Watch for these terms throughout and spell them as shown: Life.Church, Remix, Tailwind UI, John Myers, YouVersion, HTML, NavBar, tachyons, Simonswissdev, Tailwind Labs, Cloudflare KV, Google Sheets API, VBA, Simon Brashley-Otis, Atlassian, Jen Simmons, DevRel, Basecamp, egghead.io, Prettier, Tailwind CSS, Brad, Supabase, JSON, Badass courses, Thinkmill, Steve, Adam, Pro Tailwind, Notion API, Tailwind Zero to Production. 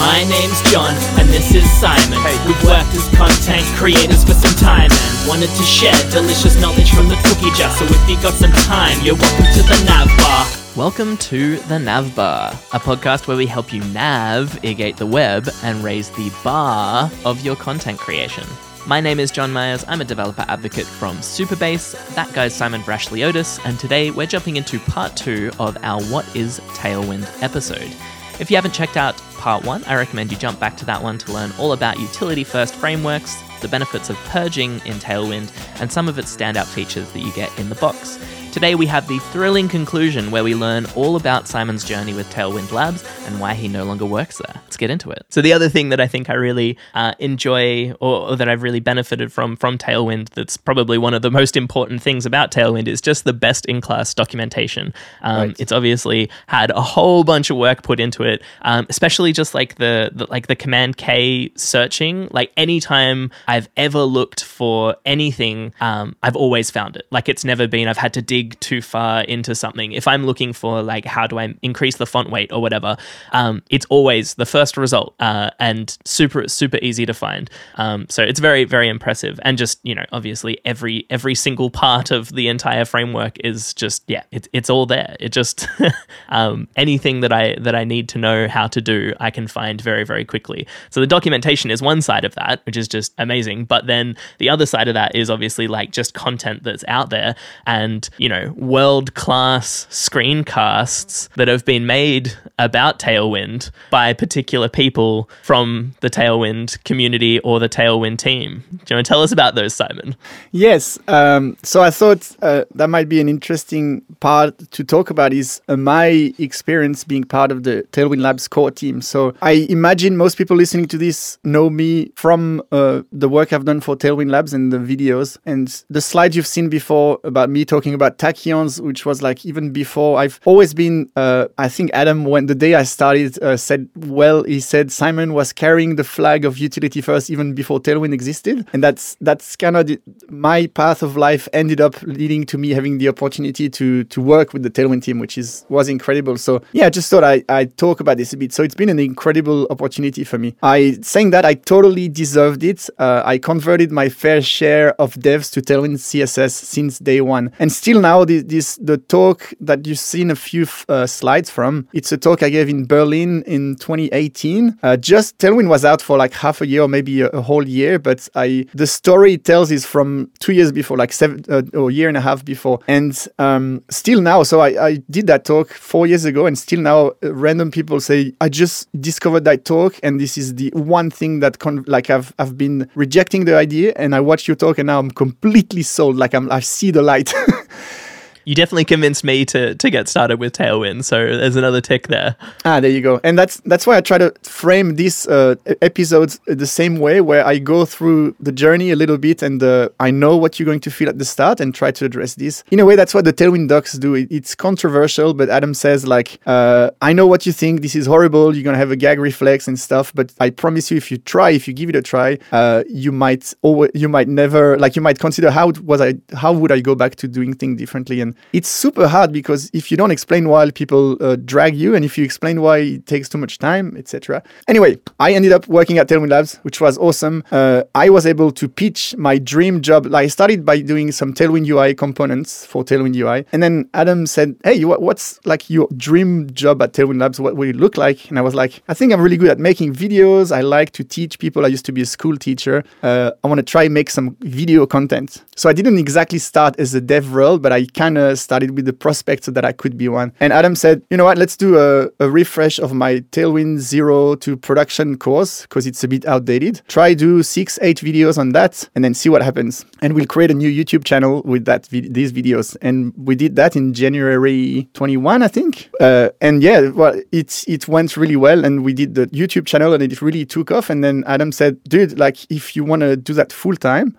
My name's John and this is Simon. We've worked as content creators for some time and wanted to share delicious knowledge from the cookie jar. So if you got some time, you're welcome to the NavBar. Welcome to the NavBar, a podcast where we help you navigate the web and raise the bar of your content creation. My name is John Myers, I'm a developer advocate from Supabase, that guy's Simon Brashley-Otis, and today we're jumping into part 2 of our What is Tailwind episode. If you haven't checked out part 1, I recommend you jump back to that one to learn all about utility-first frameworks, the benefits of purging in Tailwind, and some of its standout features that you get in the box. Today we have the thrilling conclusion where we learn all about Simon's journey with Tailwind Labs and why he no longer works there. Let's get into it. So the other thing that I think I really enjoy or that I've really benefited from Tailwind, that's probably one of the most important things about Tailwind, is just the best-in-class documentation. It's obviously had a whole bunch of work put into it, especially just like the command K searching. Like anytime I've ever looked for anything, I've always found it. Like it's never been, I've had to dig too far into something. If I'm looking for like how do I increase the font weight or whatever, it's always the first result and super easy to find. So it's very, very impressive. And just, you know, obviously every single part of the entire framework is just, it's all there. It just anything that I need to know how to do, I can find very, very quickly. So the documentation is one side of that, which is just amazing. But then the other side of that is obviously like just content that's out there and, you know, world-class screencasts that have been made about Tailwind by particular people from the Tailwind community or the Tailwind team. Do you want to tell us about those, Simon? Yes. So I thought that might be an interesting part to talk about is my experience being part of the Tailwind Labs core team. So I imagine most people listening to this know me from the work I've done for Tailwind Labs and the videos and the slides you've seen before about me talking about tachyons, which was like even before. I've always been, I think Adam, when the day I started, he said Simon was carrying the flag of utility first even before Tailwind existed. And that's kind of my path of life ended up leading to me having the opportunity to work with the Tailwind team, which was incredible. So yeah, I just thought I'd talk about this a bit. So it's been an incredible opportunity for me. Saying that, I totally deserved it. I converted my fair share of devs to Tailwind CSS since day one. And still now, the talk that you've seen a few slides from, it's a talk I gave in Berlin in 2018. Just Tailwind was out for like half a year or maybe a whole year, but the story it tells is from 2 years before, like or year and a half before. And still now, so I did that talk 4 years ago, and still now random people say, I just discovered that talk and this is the one thing that I've been rejecting the idea, and I watched your talk and now I'm completely sold, like I see the light. You definitely convinced me to get started with Tailwind, so there's another tick there. There you go. And that's why I try to frame these episodes the same way, where I go through the journey a little bit and I know what you're going to feel at the start and try to address this. In a way, that's what the Tailwind docs do. It's controversial, but Adam says, like, I know what you think. This is horrible. You're going to have a gag reflex and stuff, but I promise you, if you give it a try, you might consider how would I go back to doing things differently. And it's super hard because if you don't explain why, people drag you, and if you explain why, it takes too much time, etc. Anyway, I ended up working at Tailwind Labs, which was awesome. I was able to pitch my dream job. I started by doing some Tailwind UI components for Tailwind UI, and then Adam said, "Hey, what's like your dream job at Tailwind Labs? What would it look like?" And I was like, "I think I'm really good at making videos. I like to teach people. I used to be a school teacher. I want to try make some video content." So I didn't exactly start as a dev role, but I kind of started with the prospect so that I could be one. And Adam said, you know what, let's do a refresh of my Tailwind Zero to Production course because it's a bit outdated. Try do 6-8 videos on that and then see what happens. And we'll create a new YouTube channel with these videos. And we did that in January 21, I think. And yeah, well, it went really well. And we did the YouTube channel and it really took off. And then Adam said, dude, like if you want to do that full time,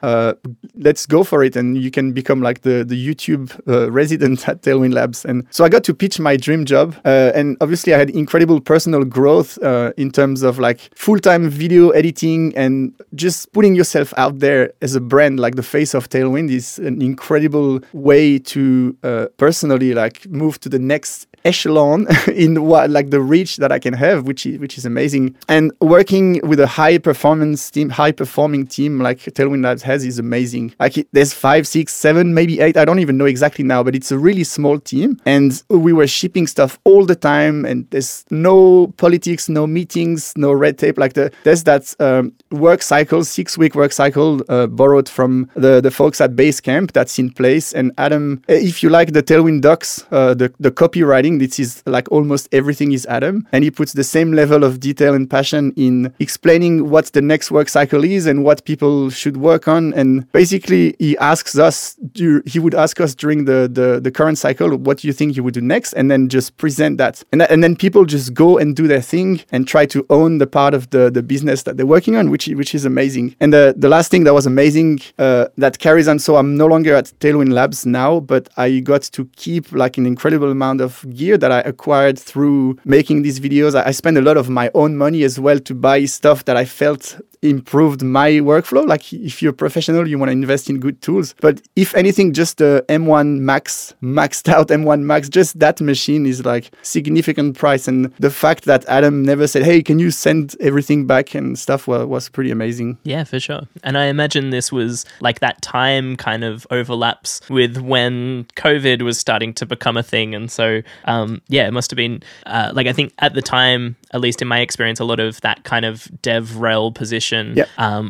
let's go for it, and you can become like the YouTube resident at Tailwind Labs. And so I got to pitch my dream job, and obviously I had incredible personal growth in terms of like full-time video editing and just putting yourself out there as a brand, like the face of Tailwind, is an incredible way to personally like move to the next echelon in what like the reach that I can have, which is amazing. And working with a high performing team like Tailwind Labs has is amazing. Like there's 5, 6, 7, maybe 8, I don't even know exactly now, but it's a really small team, and we were shipping stuff all the time, and there's no politics, no meetings, no red tape. Like there's that work cycle, 6-week work cycle borrowed from the folks at Basecamp that's in place. And Adam, if you like the Tailwind docs, the copywriting, this is like almost everything is Adam, and he puts the same level of detail and passion in explaining what the next work cycle is and what people should work on. And basically he would ask us during the current cycle, what do you think you would do next, and then just present that, and then people just go and do their thing and try to own the part of the business that they're working on, which is amazing. And the last thing that was amazing that carries on, so I'm no longer at Tailwind Labs now, but I got to keep like an incredible amount of gear that I acquired through making these videos. I spent a lot of my own money as well to buy stuff that I felt improved my workflow. Like if you're a professional, you want to invest in good tools. But if anything, just the maxed out M1 Max, just that machine is like significant price. And the fact that Adam never said, hey, can you send everything back and stuff, was pretty amazing. Yeah, for sure. And I imagine this was like that time kind of overlaps with when COVID was starting to become a thing. And so, it must have been like, I think at the time, at least in my experience, a lot of that kind of dev rel position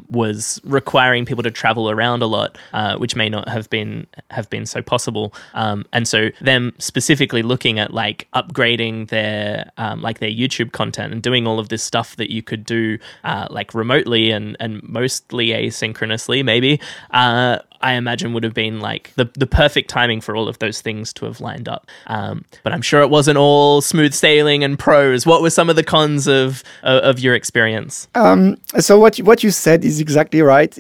was requiring people to travel around a lot, which may not have been so possible. And so them specifically looking at like upgrading their YouTube content and doing all of this stuff that you could do like remotely and mostly asynchronously, maybe, I imagine would have been like the perfect timing for all of those things to have lined up. But I'm sure it wasn't all smooth sailing and pros. What were some of the cons of your experience? So what you said is exactly right.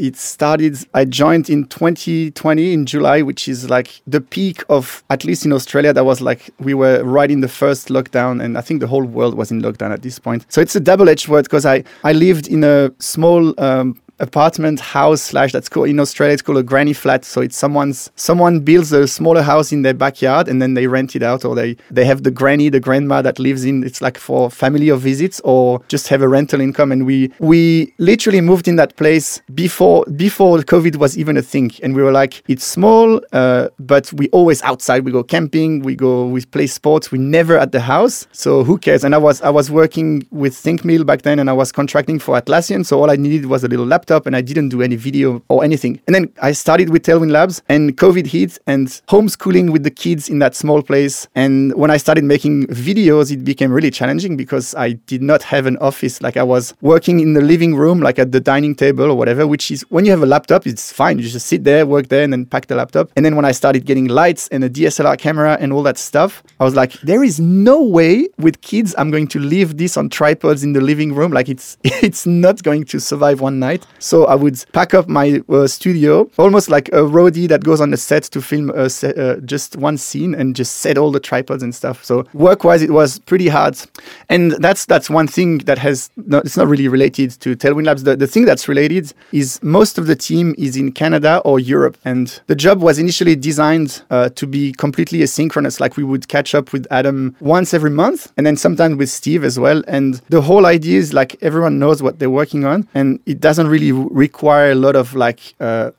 I joined in 2020 in July, which is like the peak of, at least in Australia, that was like, we were right in the first lockdown, and I think the whole world was in lockdown at this point. So it's a double-edged word, because I lived in a small apartment house / that's called in Australia, it's called a granny flat. So it's someone builds a smaller house in their backyard and then they rent it out, or they have the grandma that lives in, it's like for family or visits, or just have a rental income. And we literally moved in that place before COVID was even a thing. And we were like, it's small, but we always outside, we go camping, we play sports, we never at the house. So who cares? And I was working with Thinkmill back then, and I was contracting for Atlassian. So all I needed was a little laptop, and I didn't do any video or anything. And then I started with Tailwind Labs, and COVID hit, and homeschooling with the kids in that small place. And when I started making videos, it became really challenging because I did not have an office. Like I was working in the living room, like at the dining table or whatever, which is, when you have a laptop, it's fine. You just sit there, work there, and then pack the laptop. And then when I started getting lights and a DSLR camera and all that stuff, I was like, there is no way with kids I'm going to leave this on tripods in the living room. Like it's not going to survive one night. So I would pack up my studio, almost like a roadie that goes on the set to film just one scene, and just set all the tripods and stuff. So work-wise, it was pretty hard. And that's one thing that it's not really related to Tailwind Labs. The thing that's related is most of the team is in Canada or Europe. And the job was initially designed to be completely asynchronous. Like we would catch up with Adam once every month, and then sometimes with Steve as well. And the whole idea is like everyone knows what they're working on, and it doesn't really require a lot of like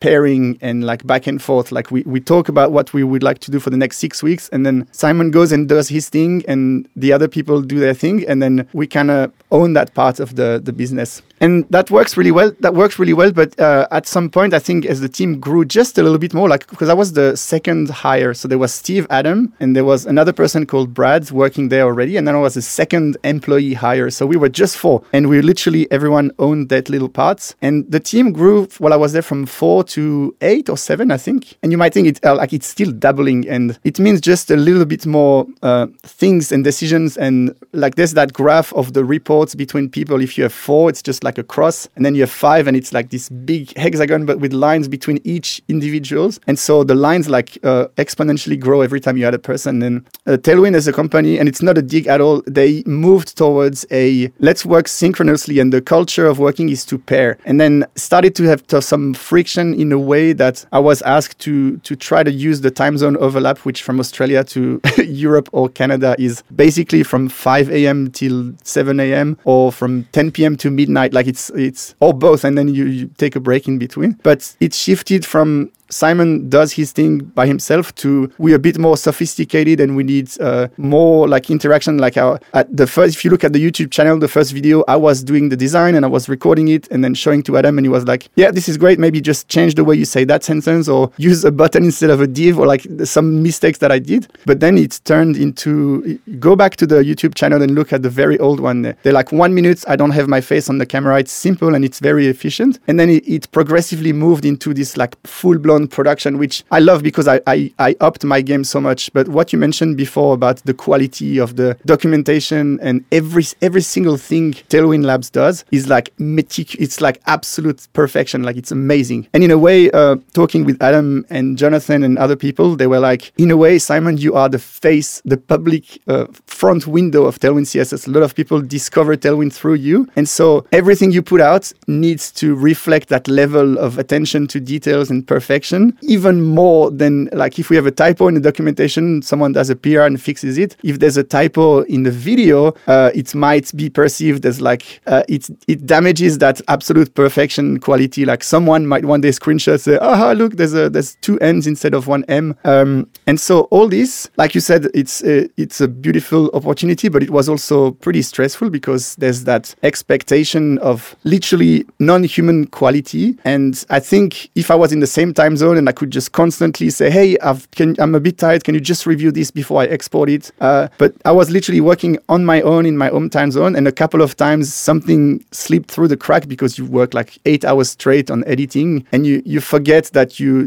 pairing and like back and forth. Like we talk about what we would like to do for the next 6 weeks, and then Simon goes and does his thing, and the other people do their thing, and then we kind of own that part of the business. And that works really well. But at some point, I think as the team grew just a little bit more, like because I was the second hire, so there was Steve, Adam, and there was another person called Brad working there already, and then I was the second employee hire. So we were just 4, and we literally everyone owned that little parts. And the team grew while I was there from 4 to 8 or 7, I think. And you might think it's still doubling, and it means just a little bit more things and decisions. And like there's that graph of the reports between people. If you have 4, it's just like like a cross, and then you have five, and it's like this big hexagon, but with lines between each individuals. And so the lines like exponentially grow every time you add a person. And Tailwind as a company, and it's not a dig at all, they moved towards a let's work synchronously, and the culture of working is to pair. And then started to have some friction in a way that I was asked to try to use the time zone overlap, which from Australia to Europe or Canada is basically from 5 a.m. till 7 a.m. or from 10 p.m. to midnight, like it's or both, and then you take a break in between. But it shifted from Simon does his thing by himself to we're a bit more sophisticated and we need more like interaction. Like at the first, if you look at the YouTube channel, the first video, I was doing the design and I was recording it and then showing to Adam, and he was like, yeah, this is great. Maybe just change the way you say that sentence or use a button instead of a div, or like some mistakes that I did. But then it's turned into, go back to the YouTube channel and look at the very old one. They're like 1 minute, I don't have my face on the camera. It's simple and it's very efficient. And then it progressively moved into this like full-blown production, which I love because I upped my game so much. But what you mentioned before about the quality of the documentation and every single thing Tailwind Labs does is like it's like absolute perfection. Like it's amazing. And in a way, talking with Adam and Jonathan and other people, they were like, in a way, Simon, you are the face, the public front window of Tailwind CSS. A lot of people discover Tailwind through you. And so everything you put out needs to reflect that level of attention to details and perfection. Even more than like if we have a typo in the documentation, someone does a PR and fixes it. If there's a typo in the video, it might be perceived as like it damages that absolute perfection quality. Like someone might one day screenshot say, "Aha, look, there's two N's instead of one M." And so all this, like you said, it's a beautiful opportunity, but it was also pretty stressful because there's that expectation of literally non-human quality. And I think if I was in the same time zone and I could just constantly say, hey, I'm a bit tired, can you just review this before I export it? But I was literally working on my own in my own time zone, and a couple of times something slipped through the crack because you work like 8 hours straight on editing and you forget that you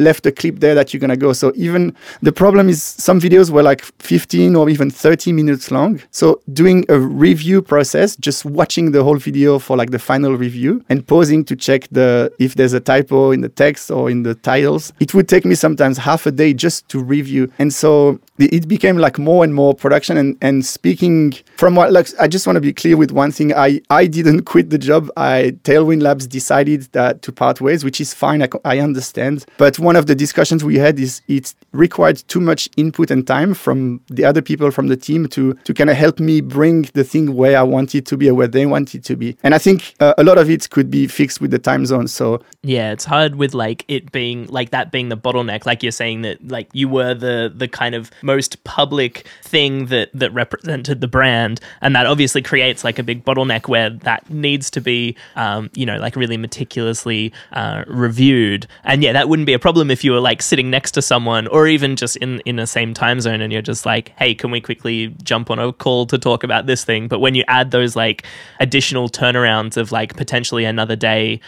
left a clip there that you're going to go. So even the problem is some videos were like 15 or even 30 minutes long. So doing a review process, just watching the whole video for like the final review and pausing to check if there's a typo in the text or in the titles, it would take me sometimes half a day just to review. And so it became like more and more production. And speaking from what, like, I just want to be clear with one thing. I didn't quit the job. Tailwind Labs decided that to part ways, which is fine. I understand. But one of the discussions we had is it required too much input and time from the other people from the team to kind of help me bring the thing where I want it to be or where they want it to be. And I think a lot of it could be fixed with the time zone. So yeah, it's hard with like it being like that being the bottleneck. Like you're saying that like you were the kind of most public thing that represented the brand, and that obviously creates like a big bottleneck where that needs to be like really meticulously reviewed. And yeah, that wouldn't be a problem if you were like sitting next to someone or even just in the same time zone and you're just like, hey, can we quickly jump on a call to talk about this thing? But when you add those like additional turnarounds of like potentially another day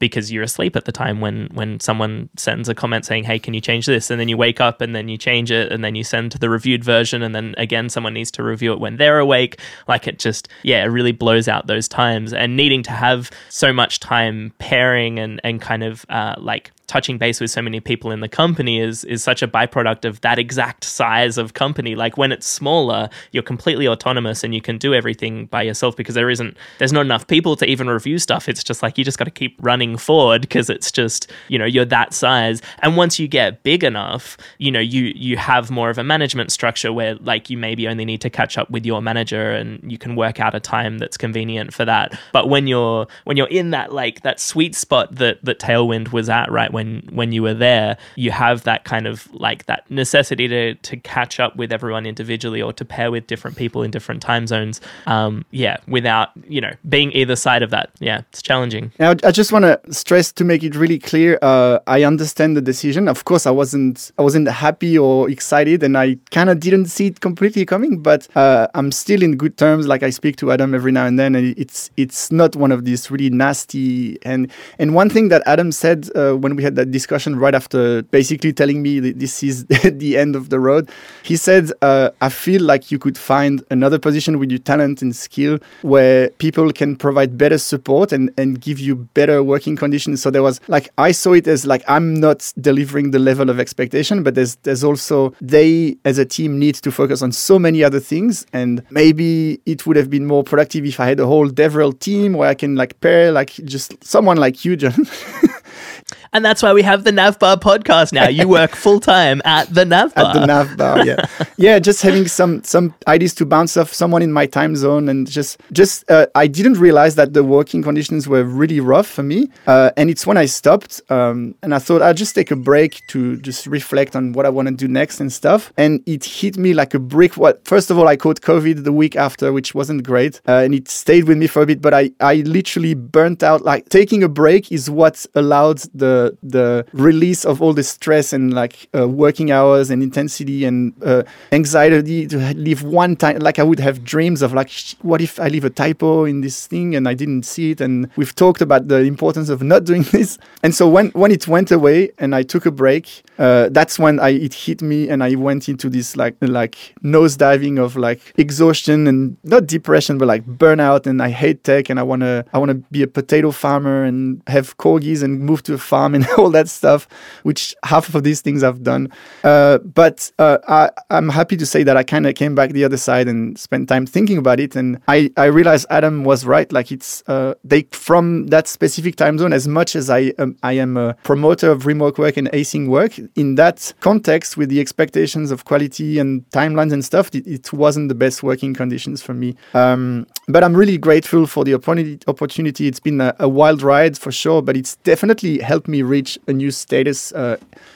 because you're asleep at the time when someone sends a comment saying, hey, can you change this? And then you wake up and then you change it and then you send the reviewed version, and then again someone needs to review it when they're awake. Like it just, yeah, it really blows out those times, and needing to have so much time pairing and kind of like touching base with so many people in the company is such a byproduct of that exact size of company. Like when it's smaller, you're completely autonomous and you can do everything by yourself because there's not enough people to even review stuff. It's just like you just got to keep running forward because it's just, you're that size. And once you get big enough, you have more of a management structure where like you maybe only need to catch up with your manager and you can work out a time that's convenient for that. But when you're in that like that sweet spot that Tailwind was at, right? When you were there, you have that kind of like that necessity to catch up with everyone individually or to pair with different people in different time zones. Without, being either side of that. Yeah, it's challenging. Now, I just want to stress to make it really clear. I understand the decision. Of course, I wasn't happy or excited, and I kind of didn't see it completely coming, but I'm still in good terms. Like I speak to Adam every now and then, and it's not one of these really nasty. And one thing that Adam said when we we had that discussion right after basically telling me that this is the end of the road. He said, I feel like you could find another position with your talent and skill where people can provide better support and give you better working conditions. So there was like, I saw it as like, I'm not delivering the level of expectation, but there's also, they as a team need to focus on so many other things. And maybe it would have been more productive if I had a whole DevRel team where I can like pair, like just someone like you, John. And that's why we have the NavBar podcast now. You work full-time at the NavBar. At the NavBar, yeah. Yeah, just having some ideas to bounce off someone in my time zone. And just I didn't realize that the working conditions were really rough for me. And it's when I stopped. And I thought I'd just take a break to just reflect on what I want to do next and stuff. And it hit me like a brick wall. First of all, I caught COVID the week after, which wasn't great. And it stayed with me for a bit. But I literally burnt out. Like, taking a break is what allowed the release of all the stress and like working hours and intensity and anxiety to live one time. Like I would have dreams of like, what if I leave a typo in this thing and I didn't see it? And we've talked about the importance of not doing this. And so when it went away and I took a break, that's when it hit me and I went into this like nosediving of like exhaustion and not depression, but like burnout. And I hate tech and I wanna be a potato farmer and have corgis and move to a farm and all that stuff, which half of these things I've done. But I'm happy to say that I kind of came back the other side and spent time thinking about it. And I realized Adam was right. Like it's, they from that specific time zone, as much as I am a promoter of remote work and async work, in that context with the expectations of quality and timelines and stuff, it wasn't the best working conditions for me. But I'm really grateful for the opportunity. It's been a wild ride for sure, but it's definitely helped me reach a new status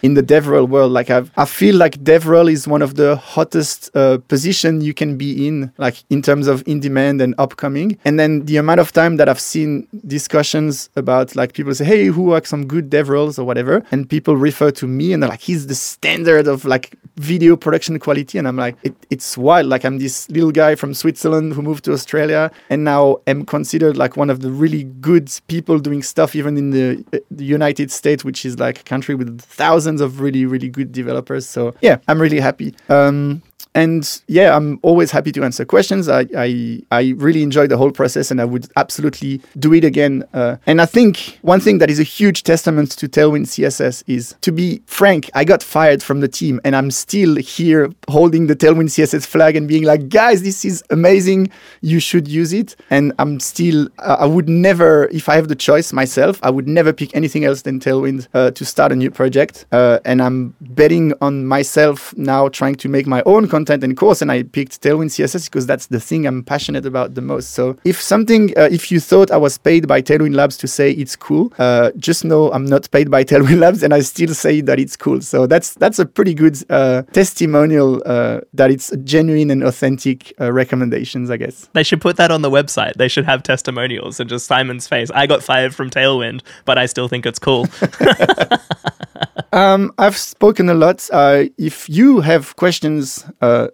in the DevRel world. Like I feel like DevRel is one of the hottest position you can be in, like in terms of in demand and upcoming. And then the amount of time that I've seen discussions about like people say, hey, who are some good DevRels or whatever? And people refer to me and they're like, he's the standard of like video production quality. And I'm like, it's wild. Like I'm this little guy from Switzerland who moved to Australia and now am considered like one of the really good people doing stuff even in the United States, which is like a country with thousands of really, really good developers. So yeah, I'm really happy. And yeah, I'm always happy to answer questions. I really enjoyed the whole process and I would absolutely do it again. And I think one thing that is a huge testament to Tailwind CSS is, to be frank, I got fired from the team and I'm still here holding the Tailwind CSS flag and being like, guys, this is amazing. You should use it. And I'm still, I would never, if I have the choice myself, I would never pick anything else than Tailwind to start a new project. And I'm betting on myself now trying to make my own content and course, and I picked Tailwind CSS because that's the thing I'm passionate about the most. So if something, if you thought I was paid by Tailwind Labs to say it's cool, just know I'm not paid by Tailwind Labs and I still say that it's cool. So that's a pretty good testimonial that it's genuine and authentic recommendations, I guess. They should put that on the website. They should have testimonials and just Simon's face. I got fired from Tailwind, but I still think it's cool. I've spoken a lot. If you have questions,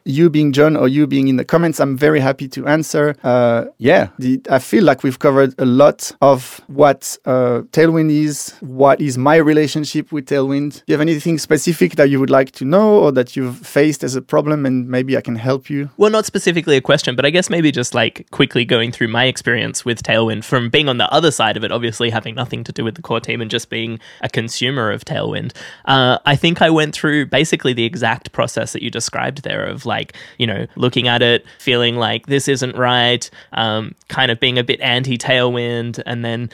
you being John or you being in the comments, I'm very happy to answer. I feel like we've covered a lot of what Tailwind is, what is my relationship with Tailwind. Do you have anything specific that you would like to know or that you've faced as a problem and maybe I can help you? Well, not specifically a question, but I guess maybe just like quickly going through my experience with Tailwind from being on the other side of it, obviously having nothing to do with the core team and just being a consumer of Tailwind. I think I went through basically the exact process that you described there of like, you know, looking at it, feeling like this isn't right, kind of being a bit anti-Tailwind and then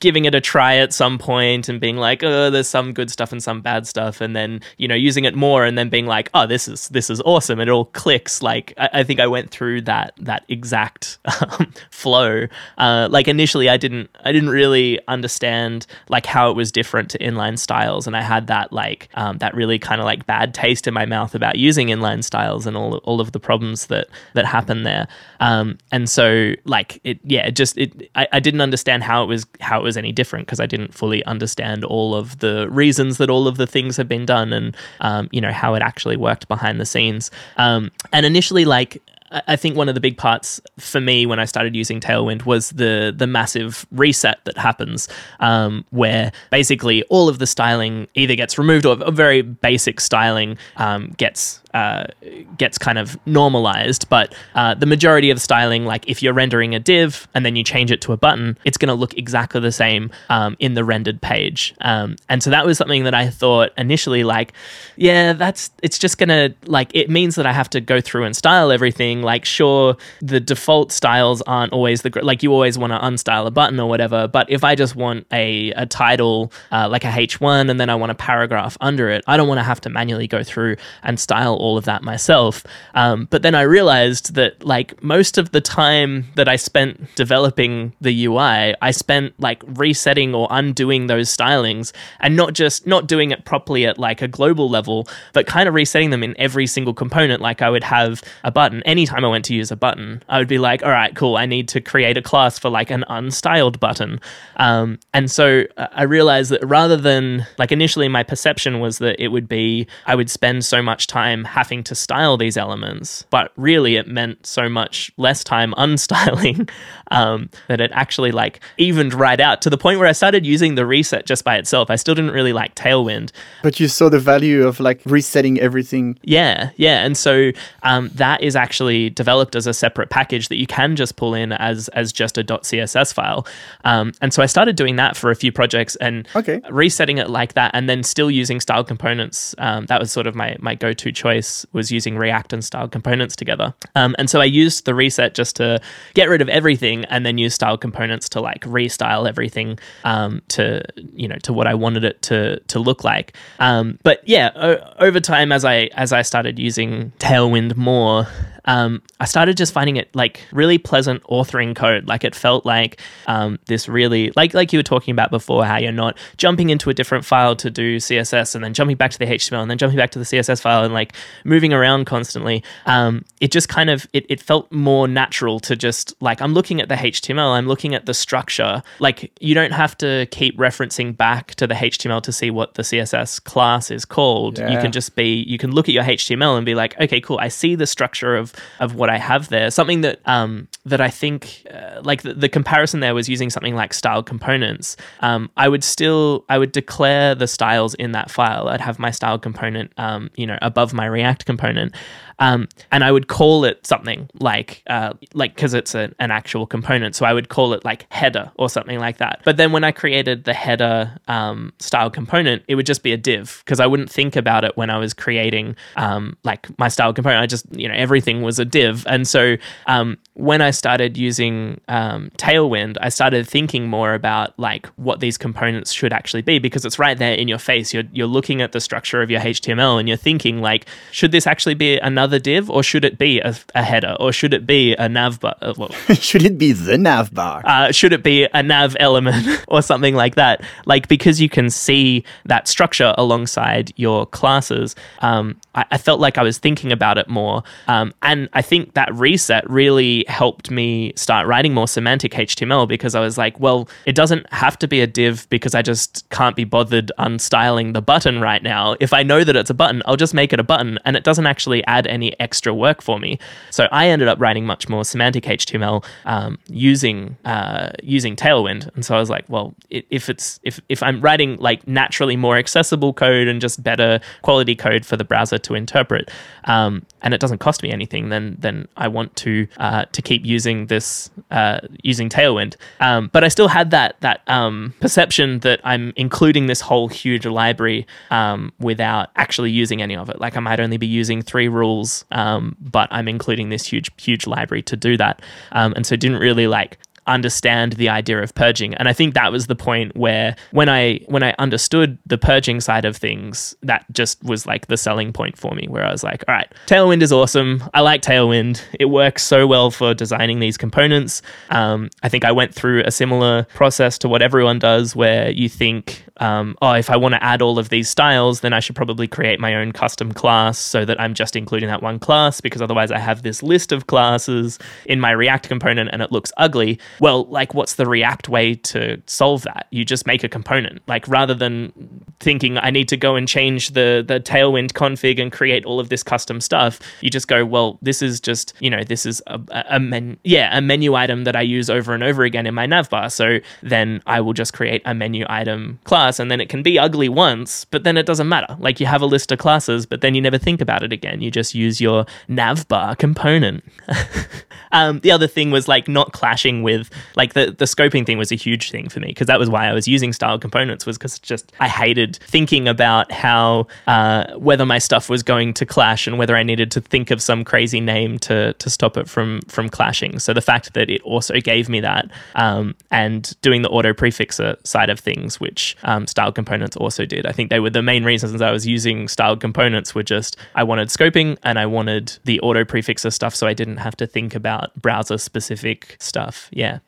giving it a try at some point and being like, oh, there's some good stuff and some bad stuff. And then, you know, using it more and then being like, oh, this is awesome. And it all clicks. Like, I think I went through that exact flow. Like initially I didn't really understand like how it was different to inline styles. And I had that like that really kind of like bad taste in my mouth about using inline styles and all of the problems that happen there. And so like I didn't understand how it was any different because I didn't fully understand all of the reasons that all of the things had been done and you know how it actually worked behind the scenes. And initially like I think one of the big parts for me when I started using Tailwind was the massive reset that happens, where basically all of the styling either gets removed or very basic styling gets kind of normalized. But the majority of styling, like if you're rendering a div and then you change it to a button, it's going to look exactly the same in the rendered page. And so that was something that I thought initially, like, yeah, it's just going to, like, it means that I have to go through and style everything. Like, sure, the default styles aren't always like you always want to unstyle a button or whatever. But if I just want a title, like a H1, and then I want a paragraph under it, I don't want to have to manually go through and style all of that myself. But then I realized that, like, most of the time that I spent developing the UI, I spent like resetting or undoing those stylings, and not just not doing it properly at like a global level, but kind of resetting them in every single component. Like, I would have a button. Anytime I went to use a button, I would be like, all right, cool, I need to create a class for like an unstyled button. And so I realized that rather than, like, initially my perception was that it would be, I would spend so much time having to style these elements, but really it meant so much less time unstyling that it actually like evened right out to the point where I started using the reset just by itself. I still didn't really like Tailwind. But you saw the value of like resetting everything. Yeah. And so that is actually developed as a separate package that you can just pull in as just a .css file. And so I started doing that for a few projects and resetting it like that, and then still using style components. That was sort of my go-to choice, was using React and style components together. And so I used the reset just to get rid of everything and then use style components to like restyle everything to, you know, to what I wanted it to look like. But yeah, over time, as I started using Tailwind more, I started just finding it like really pleasant authoring code. Like, it felt like this really, like you were talking about before, how you're not jumping into a different file to do CSS and then jumping back to the HTML and then jumping back to the CSS file and like moving around constantly. It just kind of, it felt more natural to just like, I'm looking at the HTML, I'm looking at the structure. Like, you don't have to keep referencing back to the HTML to see what the CSS class is called. Yeah. You can look at your HTML and be like, okay, cool, I see the structure of what I have there. Something that that I think like the comparison there was using something like style components. I would declare the styles in that file. I'd have my style component above my React component, and I would call it something like because it's an actual component, so I would call it like header or something like that. But then when I created the header style component, it would just be a div, because I wouldn't think about it when I was creating like my style component. I just, you know, everything was a div. And so when I started using Tailwind, I started thinking more about like what these components should actually be, because it's right there in your face. You're looking at the structure of your HTML and you're thinking like, should this actually be another div, or should it be a header, or should it be a navbar? Should it be the navbar? Should it be a nav element or something like that? Like, because you can see that structure alongside your classes, I felt like I was thinking about it more. And I think that reset really helped me start writing more semantic HTML, because I was like, well, it doesn't have to be a div because I just can't be bothered unstyling the button right now. If I know that it's a button, I'll just make it a button, and it doesn't actually add any extra work for me. So I ended up writing much more semantic HTML using Tailwind. And so I was like, well, if I'm writing like naturally more accessible code and just better quality code for the browser to interpret, and it doesn't cost me anything, then I want to keep using this using Tailwind. But I still had that perception that I'm including this whole huge library without actually using any of it. Like, I might only be using 3 rules, but I'm including this huge library to do that. And so didn't really like understand the idea of purging. And I think that was the point where when I understood the purging side of things, that just was like the selling point for me, where I was like, all right, Tailwind is awesome. I like Tailwind. It works so well for designing these components. I think I went through a similar process to what everyone does, where you think, if I want to add all of these styles, then I should probably create my own custom class so that I'm just including that one class, because otherwise I have this list of classes in my React component and it looks ugly. Well, like, what's the React way to solve that? You just make a component. Like, rather than thinking I need to go and change the Tailwind config and create all of this custom stuff, you just go, well, this is just, you know, this is a menu item that I use over and over again in my navbar. So then I will just create a menu item class, and then it can be ugly once, but then it doesn't matter. Like, you have a list of classes, but then you never think about it again. You just use your navbar component. The other thing was like not clashing with, like, the scoping thing was a huge thing for me, because that was why I was using styled components, was because just I hated thinking about how whether my stuff was going to clash and whether I needed to think of some crazy name to stop it from clashing. So the fact that it also gave me that, and doing the auto prefixer side of things, which styled components also did. I think they were the main reasons I was using styled components, were just I wanted scoping and I wanted the auto prefixer stuff, so I didn't have to think about browser specific stuff. Yeah.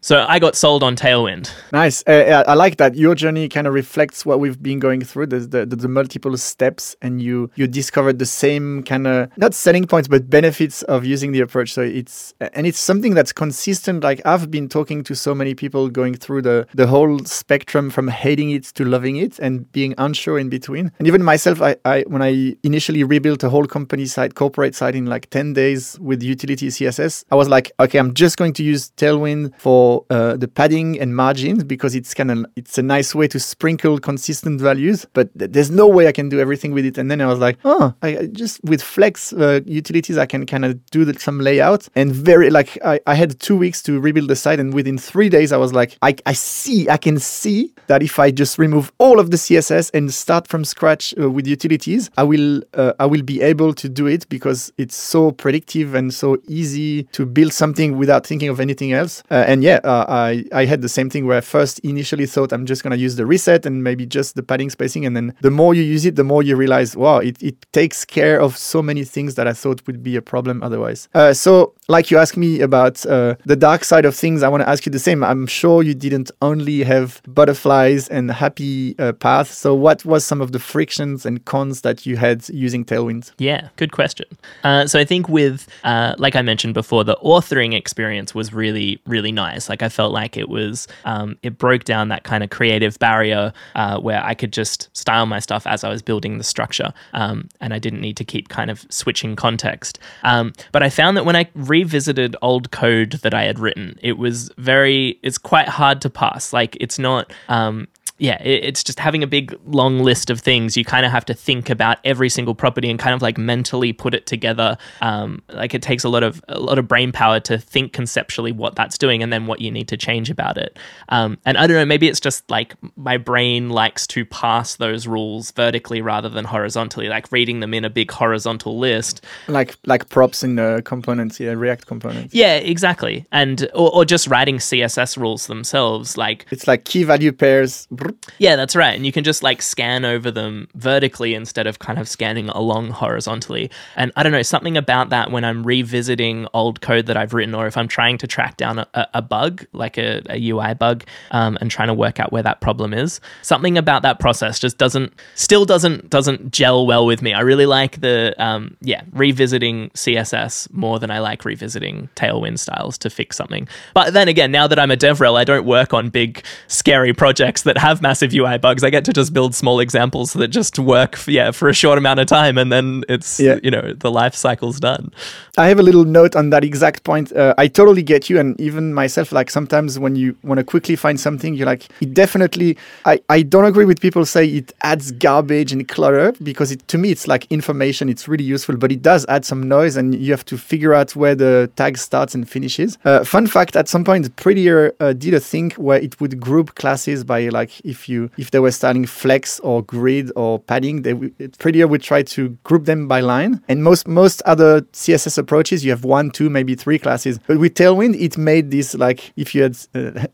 So I got sold on Tailwind. Nice. I like that your journey kind of reflects what we've been going through, the multiple steps, and you discovered the same kind of not selling points but benefits of using the approach. So it's something that's consistent. Like, I've been talking to so many people going through the whole spectrum from hating it to loving it and being unsure in between. And even myself, when I initially rebuilt a whole company site, corporate site in like 10 days with utility CSS, I was like, okay, I'm just going to use Tailwind for the padding and margins, because it's a nice way to sprinkle consistent values, but there's no way I can do everything with it. And then I was like, I just with Flex utilities, I can kind of do some layout. And I had 2 weeks to rebuild the site, and within 3 days, I was like, I can see that if I just remove all of the CSS and start from scratch with utilities, I will be able to do it, because it's so predictive and so easy to build something without thinking of anything else. I had the same thing where I first initially thought I'm just going to use the reset and maybe just the padding spacing. And then the more you use it, the more you realize, wow, it takes care of so many things that I thought would be a problem otherwise. So like you asked me about the dark side of things, I want to ask you the same. I'm sure you didn't only have butterflies and happy paths. So what was some of the frictions and cons that you had using Tailwind? Yeah, good question. So I think with, like I mentioned before, the authoring experience was really, really nice. Like, I felt like it was, it broke down that kind of creative barrier where I could just style my stuff as I was building the structure, and I didn't need to keep kind of switching context. But I found that when I revisited old code that I had written, it's quite hard to pass. Like, it's not... it's just having a big long list of things. You kind of have to think about every single property and kind of like mentally put it together. Like, it takes a lot of brain power to think conceptually what that's doing and then what you need to change about it. And I don't know, maybe it's just like my brain likes to pass those rules vertically rather than horizontally, like reading them in a big horizontal list. Like props in the components, yeah, React components. Yeah, exactly. And or just writing CSS rules themselves. Like, it's like key value pairs. Yeah, that's right. And you can just like scan over them vertically instead of kind of scanning along horizontally. And I don't know, something about that when I'm revisiting old code that I've written, or if I'm trying to track down a bug, like a UI bug, and trying to work out where that problem is. Something about that process just doesn't gel well with me. I really like the, revisiting CSS more than I like revisiting Tailwind styles to fix something. But then again, now that I'm a DevRel, I don't work on big, scary projects that have massive UI bugs. I get to just build small examples that just work for a short amount of time, and then it's the life cycle's done. I have a little note on that exact point. I totally get you, and even myself, like sometimes when you want to quickly find something, you're like, it definitely, I don't agree with people say it adds garbage and clutter, because to me it's like information, it's really useful, but it does add some noise and you have to figure out where the tag starts and finishes. Fun fact, at some point Prettier did a thing where it would group classes by like if they were styling flex or grid or padding, Prettier would try to group them by line. And most other CSS approaches, you have 1, 2, maybe 3 classes. But with Tailwind, it made this like, if you had,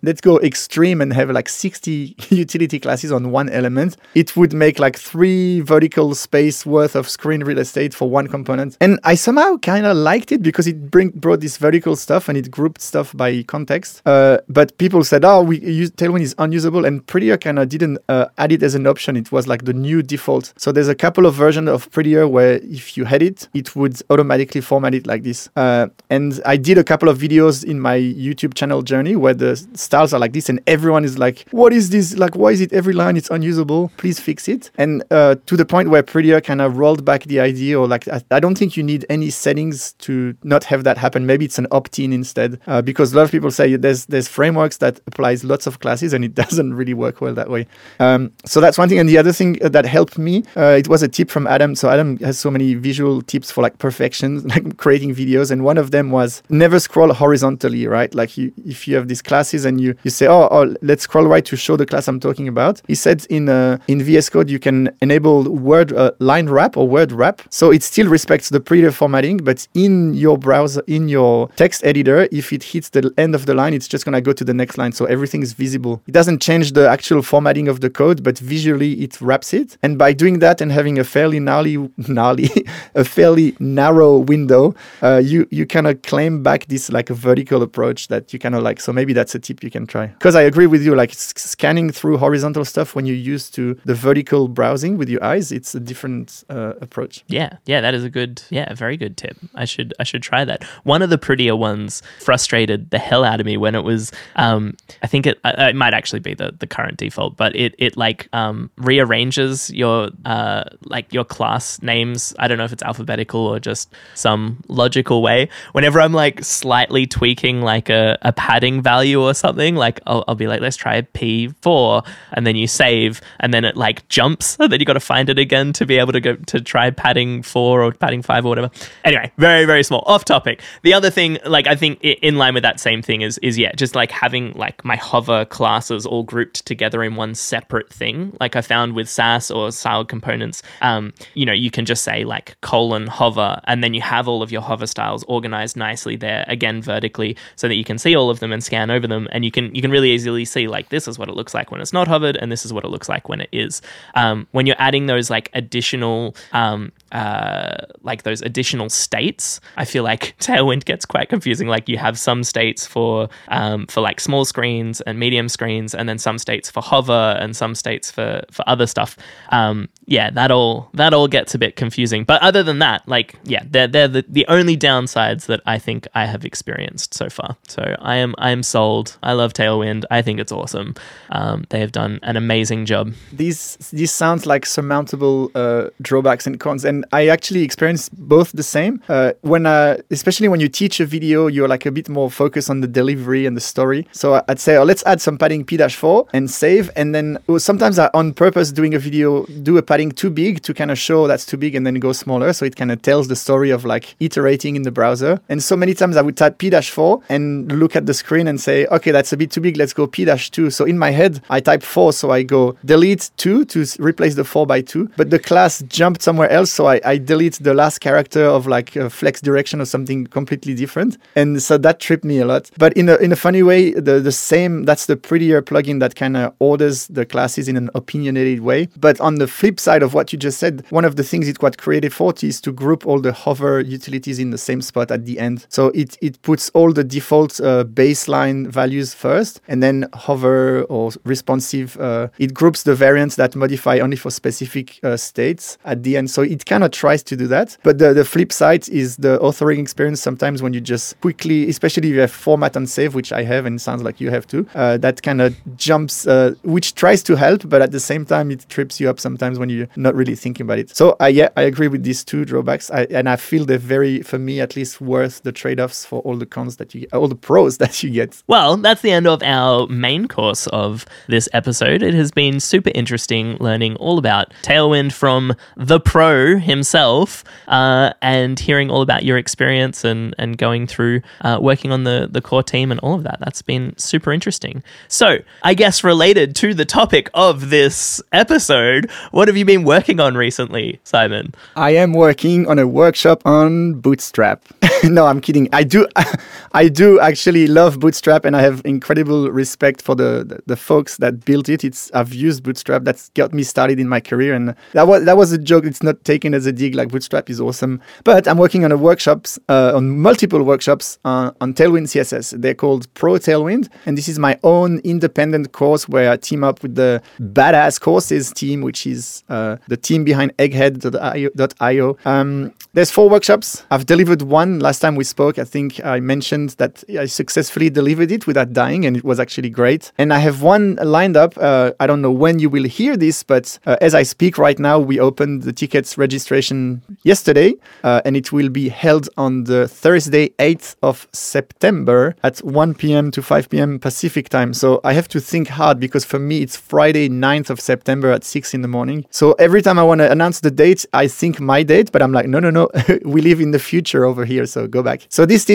let's go extreme and have like 60 utility classes on one element, it would make like 3 vertical space worth of screen real estate for one component. And I somehow kind of liked it because it brought this vertical stuff and it grouped stuff by context. But people said, Tailwind is unusable, and Prettier work, and I didn't add it as an option. It was like the new default. So there's a couple of versions of Prettier where if you had it, it would automatically format it like this. And I did a couple of videos in my YouTube channel journey where the styles are like this, and everyone is like, what is this? Like, why is it every line? It's unusable. Please fix it. And to the point where Prettier kind of rolled back the idea, or like, I don't think you need any settings to not have that happen. Maybe it's an opt-in instead, because a lot of people say there's frameworks that applies lots of classes and it doesn't really work well that way. So that's one thing. And the other thing that helped me, it was a tip from Adam. So Adam has so many visual tips for like perfection, like creating videos. And one of them was never scroll horizontally, right? Like if you have these classes and you say, oh, let's scroll right to show the class I'm talking about. He said in VS Code, you can enable word line wrap or word wrap. So it still respects the Prettier formatting, but in your browser, in your text editor, if it hits the end of the line, it's just going to go to the next line. So everything is visible. It doesn't change the actual formatting of the code, but visually it wraps it. And by doing that and having a fairly narrow window, you kind of claim back this like a vertical approach that you kind of like. So maybe that's a tip you can try. Because I agree with you, like scanning through horizontal stuff when you're used to the vertical browsing with your eyes, it's a different approach. Yeah, that is a very good tip. I should try that. One of the Prettier ones frustrated the hell out of me when it was, I think it might actually be the current default, but it like rearranges your class names. I don't know if it's alphabetical or just some logical way. Whenever I'm like slightly tweaking like a padding value or something, like I'll be like, let's try P4, and then you save, and then it like jumps, and then you got to find it again to be able to go to try padding 4 or padding 5 or whatever. Anyway, very, very small. Off topic. The other thing, like I think in line with that same thing is just like having like my hover classes all grouped together in one separate thing. Like I found with Sass or style components, you can just say like :hover, and then you have all of your hover styles organized nicely there, again vertically, so that you can see all of them and scan over them, and you can really easily see like this is what it looks like when it's not hovered, and this is what it looks like when it is. When you're adding those like additional states, I feel like Tailwind gets quite confusing. Like you have some states for like small screens and medium screens, and then some states for hover and some states for other stuff. That all gets a bit confusing. But other than that, like they're the only downsides that I think I have experienced so far. So I am sold. I love Tailwind. I think it's awesome. They have done an amazing job. These sounds like surmountable drawbacks and cons, and I actually experienced both the same. Especially when you teach a video, you're like a bit more focused on the delivery and the story. So I'd say, let's add some padding P-4 and save. And then sometimes I, on purpose, doing a video, do a padding too big to kind of show that's too big and then go smaller. So it kind of tells the story of like iterating in the browser. And so many times I would type P-4 and look at the screen and say, okay, that's a bit too big. Let's go P-2. So in my head, I type 4. So I go delete 2 to replace the 4 by 2. But the class jumped somewhere else. So I delete the last character of like a flex direction or something completely different. And so that tripped me a lot. But in a funny way, the same, that's the Prettier plugin that kind of orders the classes in an opinionated way. But on the flip side of what you just said, one of the things it got created for is to group all the hover utilities in the same spot at the end. So it puts all the default baseline values first, and then hover or responsive. It groups the variants that modify only for specific states at the end. So it kind of tries to do that. But the flip side is the authoring experience sometimes when you just quickly, especially if you have format and save, which I have and it sounds like you have too, that kind of jumps, which tries to help, but at the same time, it trips you up sometimes when you're not really thinking about it. So I agree with these two drawbacks. I feel they're very, for me at least, worth the trade-offs for all the cons that you get, all the pros that you get. Well, that's the end of our main course of this episode. It has been super interesting learning all about Tailwind from the pro himself, and hearing all about your experience and going through working on the core team and all of that. That's been super interesting. So I guess related to the topic of this episode, what have you been working on recently, Simon? I am working on a workshop on Bootstrap. No, I'm kidding. I do actually love Bootstrap, and I have incredible respect for the folks that built it. I've used Bootstrap. That's got me started in my career, and that was a joke. It's not taken looking at the dig, like Bootstrap is awesome. But I'm working on multiple workshops on Tailwind CSS. They're called Pro Tailwind. And this is my own independent course where I team up with the Badass Courses team, which is the team behind egghead.io. There's 4 workshops. I've delivered one. Last time we spoke, I think I mentioned that I successfully delivered it without dying, and it was actually great. And I have one lined up. I don't know when you will hear this, but as I speak right now, we opened the tickets registration yesterday, and it will be held on the Thursday, 8th of September at 1 p.m. to 5 p.m. Pacific time. So I have to think hard because for me, it's Friday, 9th of September at 6 in the morning. So every time I want to announce the date, I think my date, but I'm like, no, we live in the future over here. So go back. So this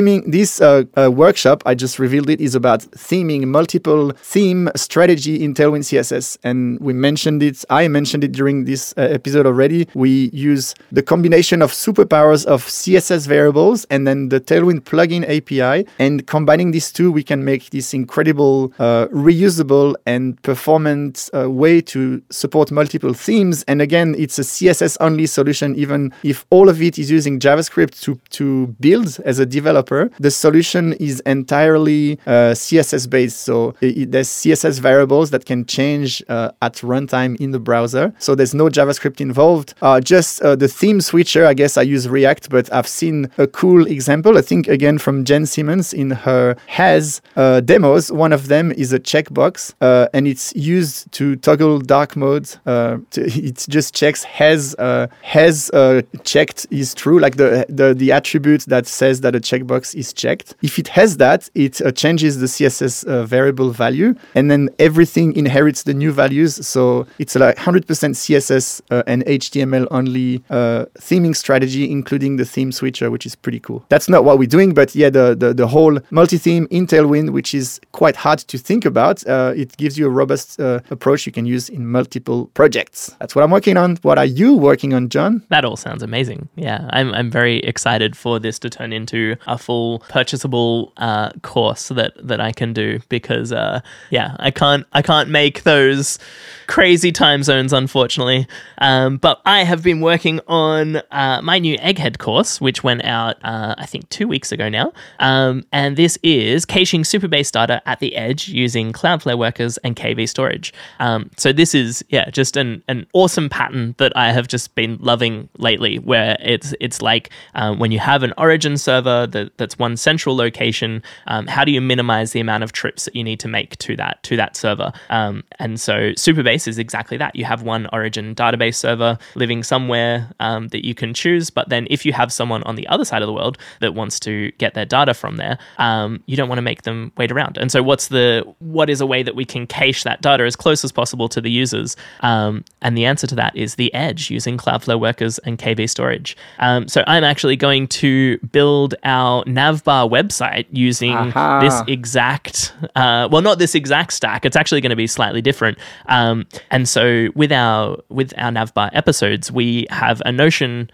workshop, I just revealed it, is about theming, multiple theme strategy in Tailwind CSS. And we mentioned it. I mentioned it during this episode already. We use the combination of superpowers of CSS variables and then the Tailwind plugin API. And combining these two, we can make this incredible, reusable and performant way to support multiple themes. And again, it's a CSS only solution, even if all of it is using JavaScript to build as a developer. The solution is entirely CSS based. So there's CSS variables that can change at runtime in the browser. So there's no JavaScript involved. Just the theme switcher, I guess I use React, but I've seen a cool example, I think again from Jen Simmons in her Has demos. One of them is a checkbox and it's used to toggle dark mode. It just checks has checked is true, like the attribute that says that a checkbox is checked. If it has that, it changes the CSS variable value, and then everything inherits the new values. So it's like 100% CSS and HTML only theming strategy, including the theme switcher, which is pretty cool. That's not what we're doing, but yeah, the whole multi-theme in Tailwind, which is quite hard to think about, it gives you a robust approach you can use in multiple projects. That's what I'm working on. What are you working on, John? That all sounds amazing. Yeah, I'm very excited for this to turn into a full purchasable course that I can do because I can't make those crazy time zones, unfortunately. But I have been working on my new Egghead course, which went out I think 2 weeks ago now. And this is caching Supabase data at the edge using Cloudflare Workers and KV storage. So this is just an awesome pattern that I have just been loving lately, where it's like when you have an origin server that's one central location, how do you minimize the amount of trips that you need to make to that server? And so Supabase is exactly that. You have one origin database server living somewhere that you can choose, but then if you have someone on the other side of the world that wants to get their data from there, you don't want to make them wait around. And so what is a way that we can cache that data as close as possible to the users? And the answer to that is the edge using Cloudflare Workers and KV storage. So I'm actually going to build our NavBar website using this exact, not this exact stack. It's actually going to be slightly different. And so with our NavBar episodes, we have a Notion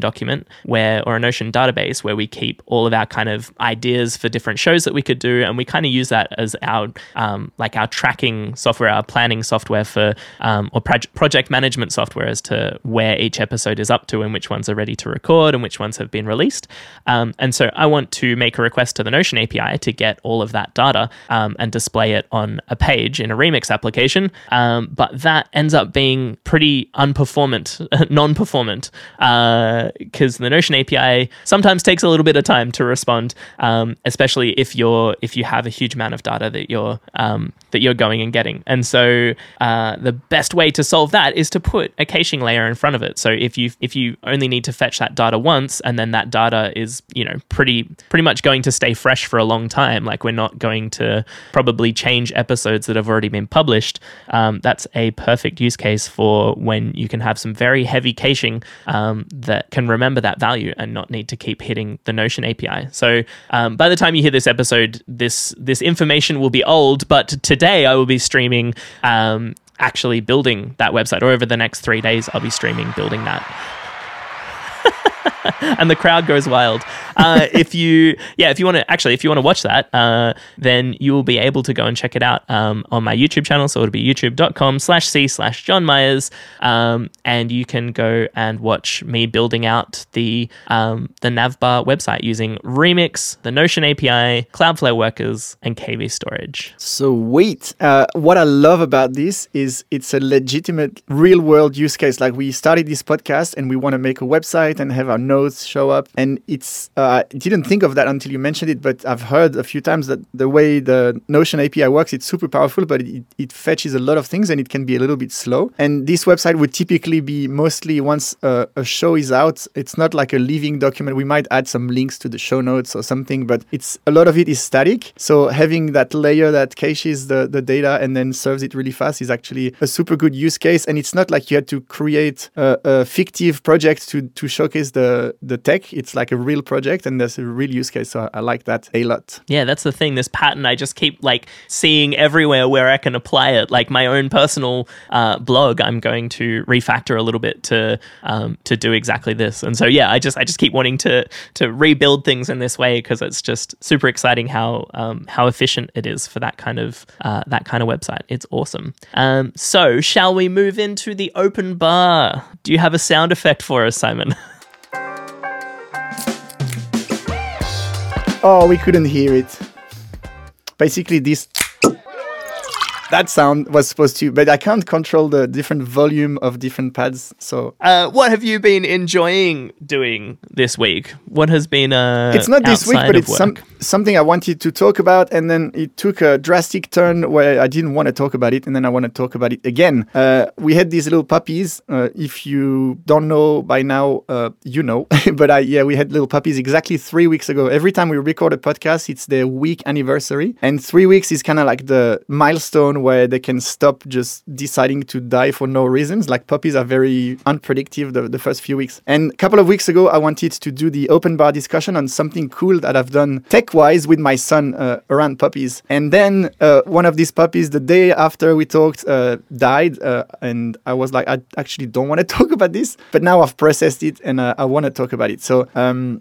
document or a Notion database where we keep all of our kind of ideas for different shows that we could do, and we kind of use that as our our tracking software, our planning software for or project management software as to where each episode is up to and which ones are ready to record and which ones have been released. And so I want to make a request to the Notion API to get all of that data and display it on a page in a Remix application. But that ends up being pretty non-performant because the Notion API sometimes takes a little bit of time to respond, especially if you have a huge amount of data that you're going and getting. And so the best way to solve that is to put a caching layer in front of it. So if you only need to fetch that data once, and then that data is pretty much going to stay fresh for a long time. Like, we're not going to probably change episodes that have already been published. That's a perfect use case for when you can have some very heavy caching that can remember that value and not need to keep hitting the Notion API. So by the time you hear this episode, this information will be old, but today I will be streaming actually building that website, or over the next 3 days I'll be streaming building that. and the crowd goes wild. If you want to watch that, then you will be able to go and check it out on my YouTube channel. So it'll be youtube.com/c/JohnMyers. And you can go and watch me building out the NavBar website using Remix, the Notion API, Cloudflare Workers, and KV storage. Sweet. What I love about this is it's a legitimate real-world use case. Like, we started this podcast and we want to make a website and have our notes show up. And it's I didn't think of that until you mentioned it, but I've heard a few times that the way the Notion API works, it's super powerful, but it fetches a lot of things and it can be a little bit slow. And this website would typically be mostly once a show is out, it's not like a living document. We might add some links to the show notes or something, but it's a lot of it is static. So having that layer that caches the data and then serves it really fast is actually a super good use case. And it's not like you had to create a fictive project to showcase the tech. It's like a real project and there's a real use case. So I like that a lot. Yeah, that's the thing. This pattern I just keep like seeing everywhere where I can apply it. Like my own personal blog, I'm going to refactor a little bit to do exactly this. And so yeah, I just keep wanting to rebuild things in this way because it's just super exciting how efficient it is for that kind of website. It's awesome. So shall we move into the open bar? Do you have a sound effect for us, Simon? Oh, we couldn't hear it. Basically, that sound was supposed to, but I can't control the different volume of different pads. So, what have you been enjoying doing this week? What has been It's not this week, but it's something I wanted to talk about, and then it took a drastic turn where I didn't want to talk about it, and then I want to talk about it again. We had these little puppies. If you don't know by now, you know. But we had little puppies exactly 3 weeks ago. Every time we record a podcast, it's their week anniversary, and 3 weeks is kind of like the milestone where they can stop just deciding to die for no reasons. Like, puppies are very unpredictable the first few weeks. And a couple of weeks ago, I wanted to do the open bar discussion on something cool that I've done tech wise with my son around puppies. And then one of these puppies, the day after we talked, died. And I was like, I actually don't want to talk about this. But now I've processed it and I want to talk about it. So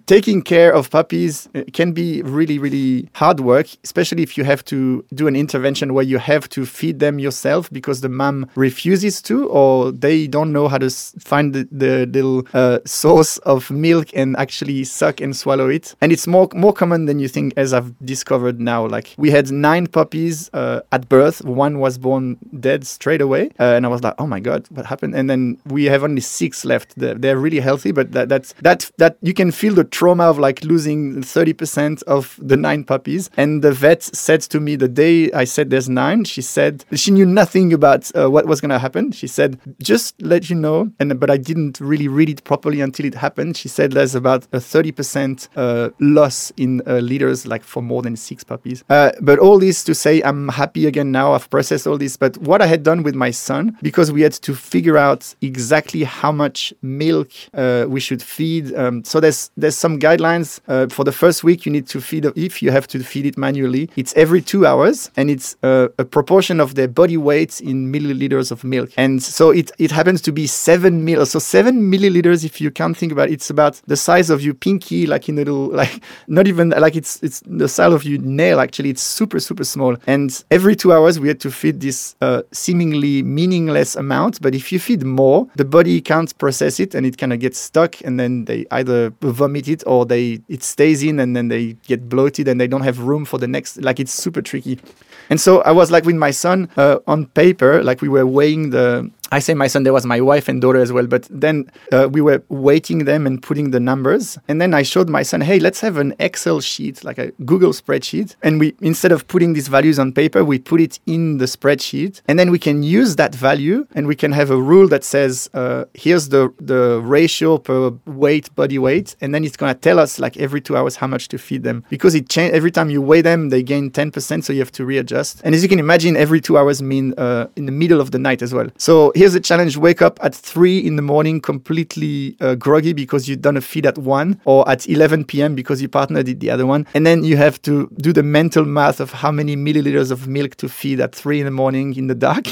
taking care of puppies can be really, really hard work, especially if you have to do an intervention where you have to feed them yourself because the mom refuses to, or they don't know how to find the little source of milk and actually suck and swallow it. And it's more common than you think, as I've discovered now. Like, we had 9 puppies at birth. One was born dead straight away. And I was like, oh my God, what happened? And then we have only 6 left. They're really healthy, but that's you can feel the trauma of like losing 30% of the 9 puppies. And the vet said to me the day I said there's 9, she said she knew nothing about what was going to happen. She said, just let you know, but I didn't really read it properly until it happened. She said there's about a 30% loss in liters, like for more than 6 puppies. But all this to say, I'm happy again now. I've processed all this. But what I had done with my son, because we had to figure out exactly how much milk we should feed. So there's some guidelines for the first week. You need to feed, if you have to feed it manually, it's every 2 hours, and it's a proportion of their body weight in milliliters of milk. And so it happens to be 7 ml. So 7 milliliters, if you can't think about it, it's about the size of your pinky, like in a little, like not even like it's the size of your nail. Actually, it's super, super small. And every 2 hours, we had to feed this seemingly meaningless amount. But if you feed more, the body can't process it and it kind of gets stuck. And then they either vomit it or it stays in, and then they get bloated and they don't have room for the next. Like, it's super tricky. And so I was like, with my son, on paper, like we were weighing I say my son, there was my wife and daughter as well, but then we were weighting them and putting the numbers. And then I showed my son, hey, let's have an Excel sheet, like a Google spreadsheet. And we, instead of putting these values on paper, we put it in the spreadsheet. And then we can use that value and we can have a rule that says, here's the ratio per weight, body weight. And then it's going to tell us like every 2 hours how much to feed them, because it every time you weigh them, they gain 10%. So you have to readjust. And as you can imagine, every 2 hours mean in the middle of the night as well. So here's a challenge. Wake up at 3 in the morning completely groggy because you've done a feed at 1, or at 11 p.m. because your partner did the other one. And then you have to do the mental math of how many milliliters of milk to feed at 3 in the morning in the dark.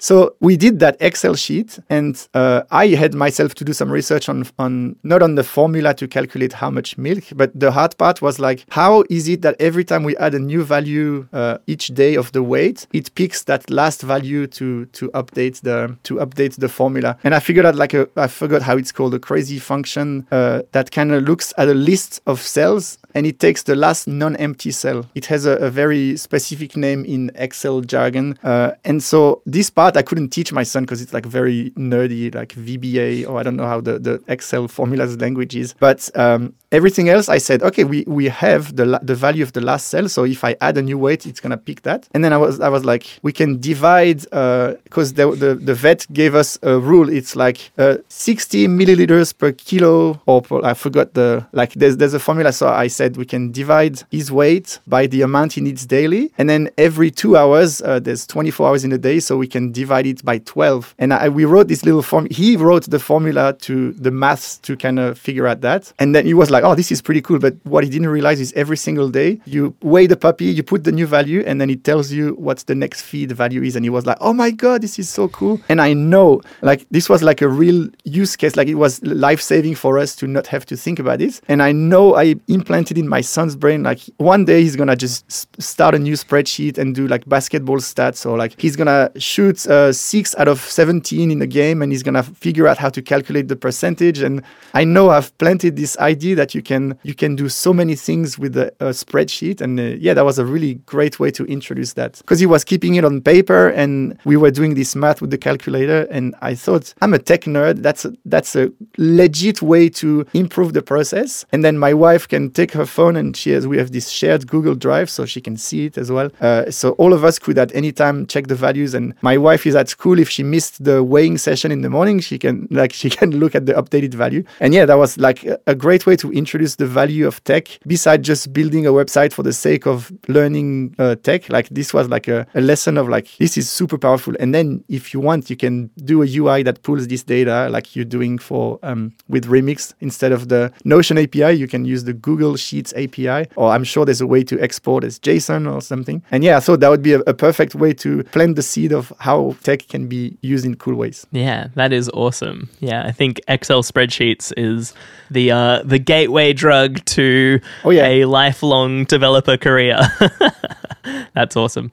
So we did that Excel sheet, and I had myself to do some research on not on the formula to calculate how much milk, but the hard part was like, how is it that every time we add a new value each day of the weight, it picks that last value to update the formula? And I figured out I forgot how it's called, a crazy function that kind of looks at a list of cells and it takes the last non-empty cell. It has a very specific name in Excel jargon, and so this part I couldn't teach my son because it's like very nerdy, like VBA, or I don't know how the Excel formulas language is. But everything else I said, okay, we have the value of the last cell, so if I add a new weight, it's gonna pick that. And then I was like, we can divide, because the vet gave us a rule. It's like 60 milliliters per kilo, or I forgot there's a formula. So I said we can divide his weight by the amount he needs daily, and then every 2 hours, there's 24 hours in a day, so we can divide it by 12. And we wrote this little form. He wrote the formula to the maths to kind of figure out that, and then he was like, oh, this is pretty cool. But what he didn't realize is every single day you weigh the puppy, you put the new value, and then it tells you what the next feed value is. And he was like, oh my God, this is so cool. And I know, like, this was like a real use case. Like, it was life-saving for us to not have to think about this. And I know I implanted in my son's brain, like, one day he's going to just start a new spreadsheet and do like basketball stats, or like he's going to shoot 6 out of 17 in a game, and he's going to figure out how to calculate the percentage. And I know I've planted this idea that you can do so many things with a spreadsheet. And that was a really great way to introduce that, because he was keeping it on paper and we were doing this math with the calculator. And I thought, I'm a tech nerd, that's a legit way to improve the process. And then my wife can take her phone, and we have this shared Google Drive, so she can see it as well, so all of us could at any time check the values. And my wife is at school, if she missed the weighing session in the morning, she can look at the updated value. And that was like a great way to introduce the value of tech, besides just building a website for the sake of learning tech. Like, this was like a lesson of like, this is super powerful. And then if you want, you can do a UI that pulls this data, like you're doing for with Remix. Instead of the Notion API, you can use the Google Sheets API, or I'm sure there's a way to export as JSON or something. And I thought that would be a perfect way to plant the seed of how tech can be used in cool ways. Yeah, that is awesome. Yeah, I think Excel spreadsheets is the gateway drug to a lifelong developer career. That's awesome.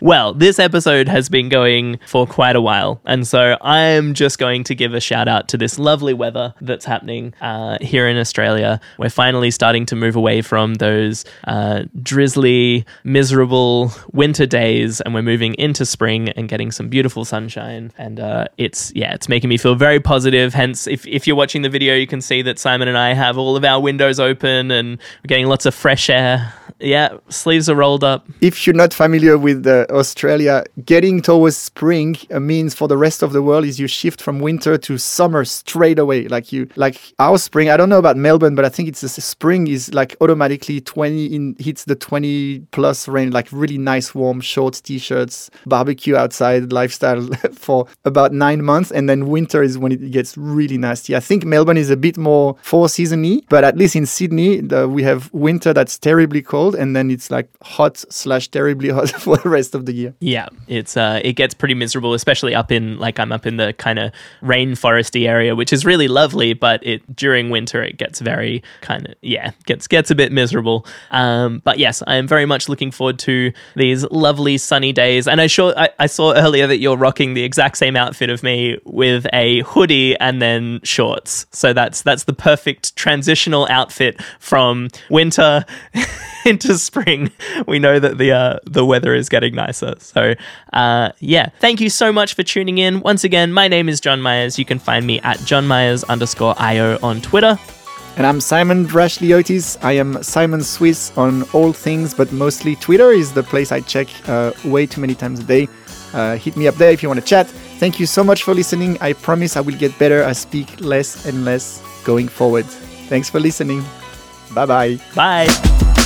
Well, this episode has been going for quite a while, and so I'm just going to give a shout out to this lovely weather that's happening here in Australia. We're finally starting to move away from those drizzly, miserable winter days, and we're moving into spring and getting some beautiful sunshine. And it's making me feel very positive. Hence, if you're watching the video, you can see that Simon and I have all of our windows open and we're getting lots of fresh air. Yeah, sleeves are rolled up. If you're not familiar with Australia, getting towards spring means for the rest of the world is you shift from winter to summer straight away. Like our spring, I don't know about Melbourne, but I think it's the spring is like automatically hits the 20 plus range, like really nice warm shorts, t-shirts, barbecue outside lifestyle for about 9 months. And then winter is when it gets really nasty. I think Melbourne is a bit more four season-y, but at least in Sydney, we have winter that's terribly cold, and then it's like hot/terribly hot for the rest of the year. Yeah, it's it gets pretty miserable, especially up in, like, I'm up in the kind of rainforesty area, which is really lovely, but during winter it gets very kind of gets a bit miserable. But yes, I am very much looking forward to these lovely sunny days. And I saw earlier that you're rocking the exact same outfit of me with a hoodie and then shorts. So that's the perfect transitional outfit from winter into spring. We know that the weather is getting nicer. So thank you so much for tuning in. Once again, my name is John Myers. You can find me at johnmyers_IO on Twitter. And I'm Simon Brashley-Otis. I am Simon Swiss on all things, but mostly Twitter is the place I check way too many times a day. Hit me up there if you want to chat. Thank you so much for listening. I promise I will get better. I speak less and less going forward. Thanks for listening. Bye-bye. Bye.